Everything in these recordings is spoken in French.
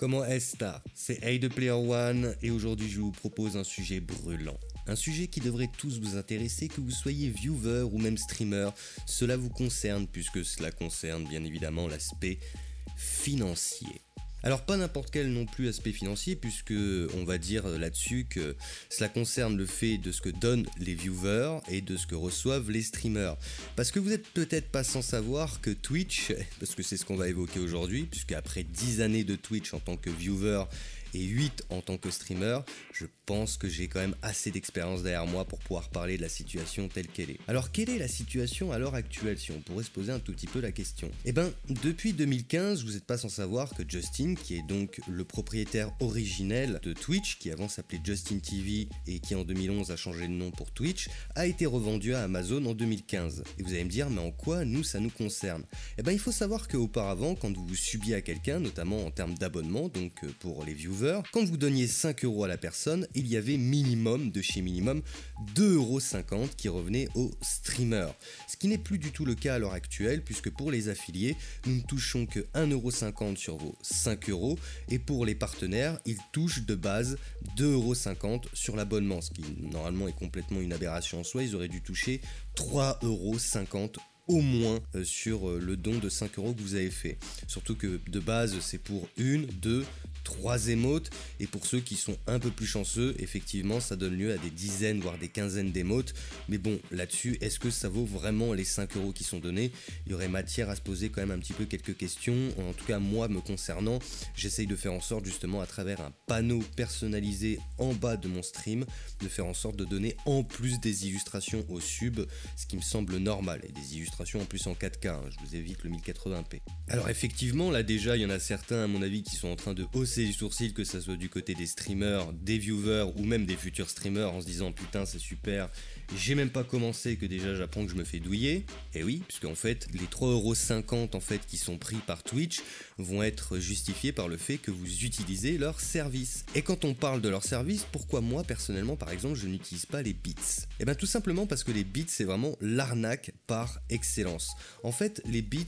Comment est-ce? C'est Hey de Player One et aujourd'hui je vous propose un sujet brûlant. Un sujet qui devrait tous vous intéresser, que vous soyez viewer ou même streamer, cela vous concerne puisque cela concerne bien évidemment l'aspect financier. Alors pas n'importe quel non plus aspect financier puisque on va dire là-dessus que cela concerne le fait de ce que donnent les viewers et de ce que reçoivent les streamers. Parce que vous n'êtes peut-être pas sans savoir que Twitch, parce que c'est ce qu'on va évoquer aujourd'hui, puisque après 10 années de Twitch en tant que viewer et 8 en tant que streamer, je pense que j'ai quand même assez d'expérience derrière moi pour pouvoir parler de la situation telle qu'elle est. Alors quelle est la situation à l'heure actuelle si on pourrait se poser un tout petit peu la question? Eh ben depuis 2015, vous n'êtes pas sans savoir que Justin, qui est donc le propriétaire originel de Twitch, qui avant s'appelait Justin TV et qui en 2011 a changé de nom pour Twitch, a été revendu à Amazon en 2015. Et vous allez me dire, mais en quoi nous ça nous concerne? Eh ben il faut savoir qu'auparavant, quand vous vous subiez à quelqu'un, notamment en termes d'abonnement, donc pour les viewers, quand vous donniez 5€ à la personne, il y avait minimum, de chez minimum, 2,50€ qui revenaient aux streamers. Ce qui n'est plus du tout le cas à l'heure actuelle, puisque pour les affiliés, nous ne touchons que 1,50€ sur vos 5€, et pour les partenaires, ils touchent de base 2,50€ sur l'abonnement, ce qui normalement est complètement une aberration en soi, ils auraient dû toucher 3,50€ au moins sur le don de 5€ que vous avez fait. Surtout que de base, c'est pour 1, 2, 3 émotes, et pour ceux qui sont un peu plus chanceux, effectivement, ça donne lieu à des dizaines, voire des quinzaines d'émotes. Mais bon, là-dessus, est-ce que ça vaut vraiment les 5€ qui sont donnés? Il y aurait matière à se poser quand même un petit peu quelques questions. En tout cas, moi, me concernant, j'essaye de faire en sorte, justement, à travers un panneau personnalisé en bas de mon stream, de faire en sorte de donner en plus des illustrations aux subs, ce qui me semble normal, et des illustrations en plus en 4K, hein, je vous évite le 1080p. Alors effectivement, là déjà, il y en a certains, à mon avis, qui sont en train de hausser les sourcils, que ça soit du côté des streamers, des viewers ou même des futurs streamers, en se disant putain c'est super, j'ai même pas commencé que déjà j'apprends que je me fais douiller. Et oui, puisque en fait les 3,50€ en fait qui sont pris par Twitch vont être justifiés par le fait que vous utilisez leur service. Et quand on parle de leur service, pourquoi moi personnellement par exemple je n'utilise pas les bits? Et bien tout simplement parce que les bits c'est vraiment l'arnaque par excellence. En fait les bits,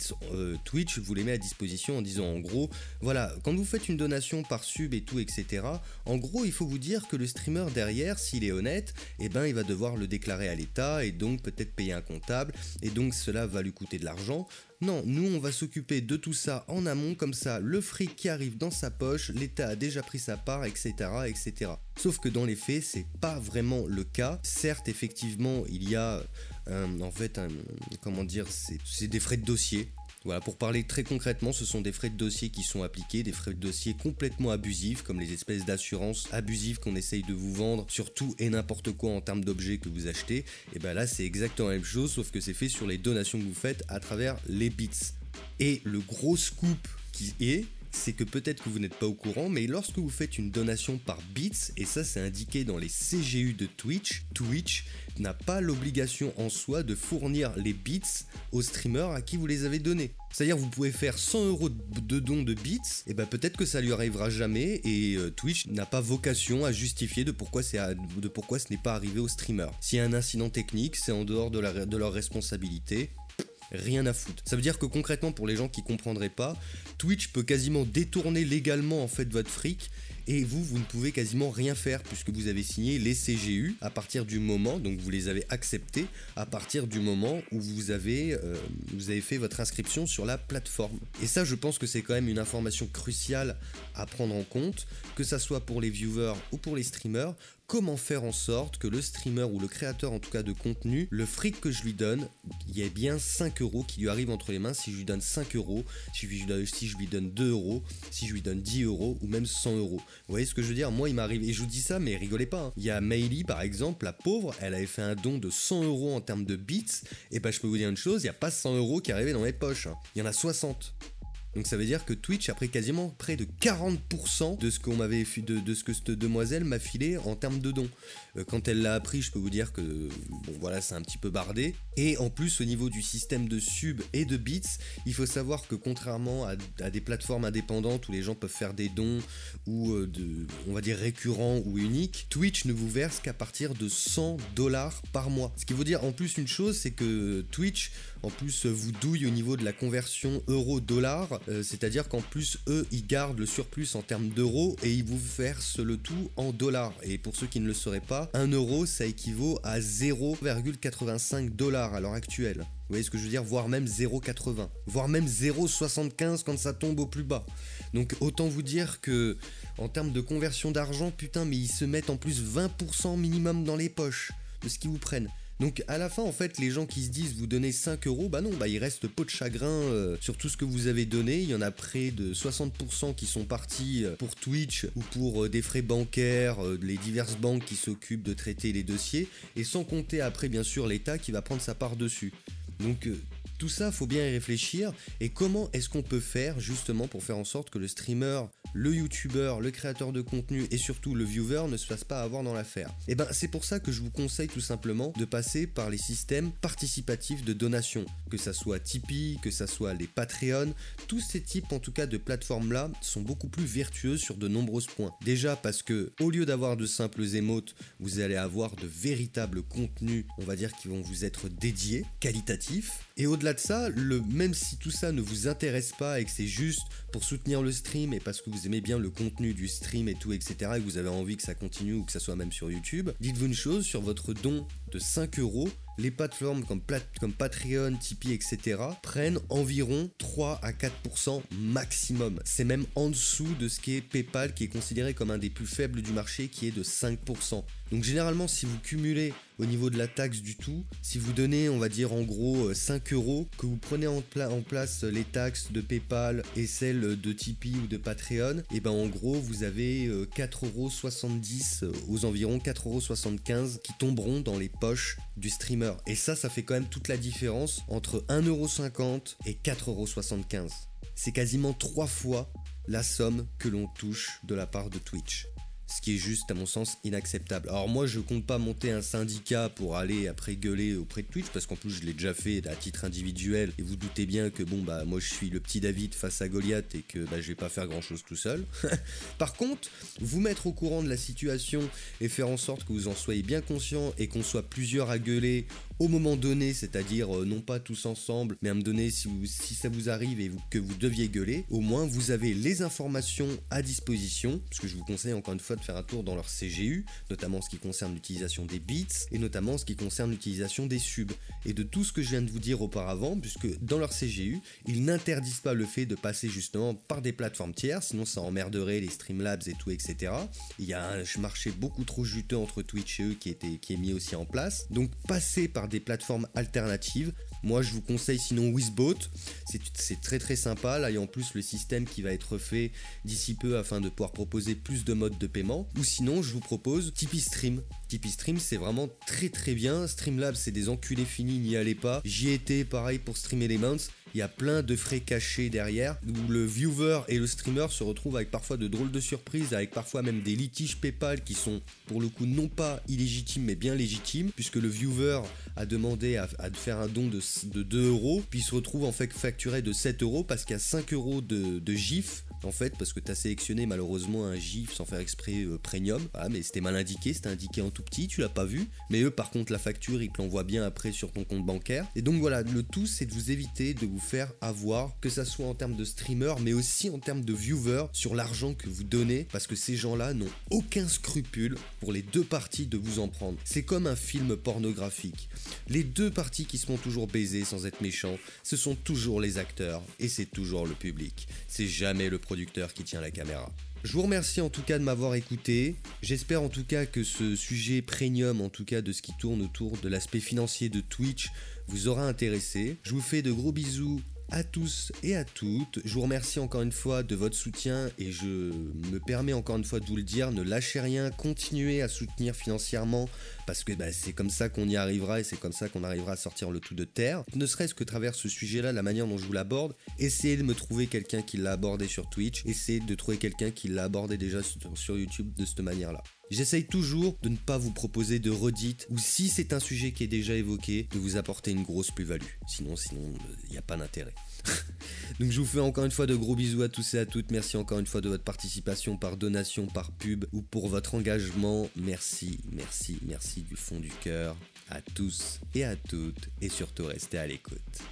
Twitch vous les met à disposition en disant en gros voilà, quand vous faites une donation par sub et tout, etc. En gros, il faut vous dire que le streamer derrière, s'il est honnête, eh ben, il va devoir le déclarer à l'État et donc peut-être payer un comptable et donc cela va lui coûter de l'argent. Non, nous on va s'occuper de tout ça en amont, comme ça le fric qui arrive dans sa poche, l'État a déjà pris sa part, etc., etc. Sauf que dans les faits, c'est pas vraiment le cas. Certes, effectivement, il y a c'est des frais de dossier. Voilà, pour parler très concrètement, ce sont des frais de dossier qui sont appliqués, des frais de dossier complètement abusifs, comme les espèces d'assurances abusives qu'on essaye de vous vendre sur tout et n'importe quoi en termes d'objets que vous achetez. Et bien là, c'est exactement la même chose, sauf que c'est fait sur les donations que vous faites à travers les bits. Et le gros scoop qui est... c'est que peut-être que vous n'êtes pas au courant, mais lorsque vous faites une donation par bits, et ça c'est indiqué dans les CGU de Twitch, Twitch n'a pas l'obligation en soi de fournir les bits aux streamers à qui vous les avez donnés. C'est-à-dire vous pouvez faire 100€ de dons de bits, et ben peut-être que ça lui arrivera jamais, et Twitch n'a pas vocation à justifier de pourquoi ce n'est pas arrivé aux streamers. S'il y a un incident technique, c'est en dehors de leur responsabilité. Rien à foutre. Ça veut dire que concrètement, pour les gens qui comprendraient pas, Twitch peut quasiment détourner légalement en fait votre fric et vous ne pouvez quasiment rien faire puisque vous avez signé les CGU à partir du moment, donc vous les avez acceptés à partir du moment où vous avez fait votre inscription sur la plateforme. Et ça, je pense que c'est quand même une information cruciale à prendre en compte, que ça soit pour les viewers ou pour les streamers. Comment faire en sorte que le streamer ou le créateur en tout cas de contenu, le fric que je lui donne, il y a bien 5€ qui lui arrivent entre les mains si je lui donne 5€, si je lui donne 2€, si je lui donne 10€ ou même 100€. Vous voyez ce que je veux dire? Moi il m'arrive, et je vous dis ça mais rigolez pas, hein. Il y a Meili par exemple, la pauvre, elle avait fait un don de 100€ en termes de bits, et ben je peux vous dire une chose, il n'y a pas 100€ qui arrivaient dans mes poches, hein. Il y en a 60. Donc ça veut dire que Twitch a pris quasiment près de 40% de ce qu'on m'avait de ce que cette demoiselle m'a filé en termes de dons. Quand elle l'a appris, je peux vous dire que bon voilà, c'est un petit peu bardé. Et en plus au niveau du système de sub et de bits, il faut savoir que contrairement à des plateformes indépendantes où les gens peuvent faire des dons ou on va dire récurrents ou uniques, Twitch ne vous verse qu'à partir de $100 par mois. Ce qui veut dire en plus une chose, c'est que Twitch en plus vous douille au niveau de la conversion euro-dollar. c'est-à-dire qu'en plus, eux, ils gardent le surplus en termes d'euros et ils vous versent le tout en dollars. Et pour ceux qui ne le sauraient pas, 1 euro, ça équivaut à 0,85 $ à l'heure actuelle. Vous voyez ce que je veux dire ? Voire même 0,80, voire même 0,75 quand ça tombe au plus bas. Donc autant vous dire que, en termes de conversion d'argent, putain, mais ils se mettent en plus 20% minimum dans les poches de ce qu'ils vous prennent. Donc à la fin, en fait, les gens qui se disent vous donnez 5 €, bah non, bah il reste peau de chagrin sur tout ce que vous avez donné. Il y en a près de 60% qui sont partis pour Twitch ou pour des frais bancaires, les diverses banques qui s'occupent de traiter les dossiers, et sans compter après bien sûr l'État qui va prendre sa part dessus. Donc tout ça, faut bien y réfléchir. Et comment est-ce qu'on peut faire justement pour faire en sorte que le streamer, le youtubeur, le créateur de contenu et surtout le viewer ne se fasse pas avoir dans l'affaire? Et ben c'est pour ça que je vous conseille tout simplement de passer par les systèmes participatifs de donation, que ça soit Tipeee, que ça soit les Patreon. Tous ces types en tout cas de plateformes là sont beaucoup plus vertueuses sur de nombreux points. Déjà parce que au lieu d'avoir de simples émotes, vous allez avoir de véritables contenus, on va dire, qui vont vous être dédiés, qualitatifs. Et au-delà de ça, même si tout ça ne vous intéresse pas et que c'est juste pour soutenir le stream et parce que vous aimez bien le contenu du stream et tout, etc., et que vous avez envie que ça continue ou que ça soit même sur YouTube, dites-vous une chose, sur votre don de 5 €, les plateformes comme Patreon, Tipeee, etc. prennent environ 3 à 4% maximum. C'est même en dessous de ce qui est Paypal, qui est considéré comme un des plus faibles du marché, qui est de 5%. Donc généralement, si vous cumulez au niveau de la taxe du tout, si vous donnez, on va dire en gros 5 €, que vous prenez en place les taxes de Paypal et celles de Tipeee ou de Patreon, et ben en gros, vous avez 4,70 € aux environs, 4,75 € qui tomberont dans les poches du streamer. Et ça fait quand même toute la différence entre 1,50 € et 4,75 €. C'est quasiment 3 fois la somme que l'on touche de la part de Twitch. Ce qui est juste, à mon sens, inacceptable. Alors moi, je compte pas monter un syndicat pour aller après gueuler auprès de Twitch, parce qu'en plus, je l'ai déjà fait à titre individuel, et vous doutez bien que, bon, bah, moi, je suis le petit David face à Goliath, et que, bah, je vais pas faire grand-chose tout seul. Par contre, vous mettre au courant de la situation, et faire en sorte que vous en soyez bien conscient, et qu'on soit plusieurs à gueuler au moment donné, c'est-à-dire, non pas tous ensemble, mais à me donner, si ça vous arrive, et que vous deviez gueuler, au moins, vous avez les informations à disposition, parce que je vous conseille, encore une fois, de faire un tour dans leur CGU, notamment en ce qui concerne l'utilisation des bits et notamment en ce qui concerne l'utilisation des subs et de tout ce que je viens de vous dire auparavant, puisque dans leur CGU, ils n'interdisent pas le fait de passer justement par des plateformes tiers, sinon ça emmerderait les Streamlabs et tout, etc. Il y a un marché beaucoup trop juteux entre Twitch et eux qui est mis aussi en place. Donc passer par des plateformes alternatives. Moi, je vous conseille sinon Wizboat. C'est très très sympa. Là, il y a en plus le système qui va être fait d'ici peu afin de pouvoir proposer plus de modes de paiement. Ou sinon, je vous propose Tipeeestream. Tipeeestream, c'est vraiment très très bien. Streamlabs, c'est des enculés finis, n'y allez pas. J'y étais, pareil pour Stream Elements. Il y a plein de frais cachés derrière, où le viewer et le streamer se retrouvent avec parfois de drôles de surprises, avec parfois même des litiges Paypal qui sont pour le coup non pas illégitimes mais bien légitimes, puisque le viewer a demandé à faire un don de 2 €, puis il se retrouve en fait facturé de 7 € parce qu'il y a 5 € de gif, en fait, parce que t'as sélectionné malheureusement un gif sans faire exprès premium. Ah, mais c'était mal indiqué, c'était indiqué en tout petit, tu l'as pas vu. Mais eux, par contre, la facture, ils te l'envoient bien après sur ton compte bancaire. Et donc voilà, le tout, c'est de vous éviter de vous faire avoir, que ça soit en termes de streamer mais aussi en termes de viewer, sur l'argent que vous donnez, parce que ces gens-là n'ont aucun scrupule pour les deux parties de vous en prendre. C'est comme un film pornographique. Les deux parties qui se font toujours baiser sans être méchants, ce sont toujours les acteurs et c'est toujours le public. C'est jamais le producteur qui tient la caméra. Je vous remercie en tout cas de m'avoir écouté. J'espère en tout cas que ce sujet premium, en tout cas de ce qui tourne autour de l'aspect financier de Twitch, vous aura intéressé. Je vous fais de gros bisous à tous et à toutes. Je vous remercie encore une fois de votre soutien et je me permets encore une fois de vous le dire, ne lâchez rien, continuez à soutenir financièrement parce que c'est comme ça qu'on y arrivera et c'est comme ça qu'on arrivera à sortir le tout de terre. Ne serait-ce que travers ce sujet-là, la manière dont je vous l'aborde, essayez de me trouver quelqu'un qui l'a abordé sur Twitch, essayez de trouver quelqu'un qui l'a abordé déjà sur YouTube de cette manière-là. J'essaye toujours de ne pas vous proposer de redites ou si c'est un sujet qui est déjà évoqué, de vous apporter une grosse plus-value. Sinon, il n'y a pas d'intérêt. Donc je vous fais encore une fois de gros bisous à tous et à toutes. Merci encore une fois de votre participation par donation, par pub ou pour votre engagement. Merci, merci, merci du fond du cœur à tous et à toutes et surtout restez à l'écoute.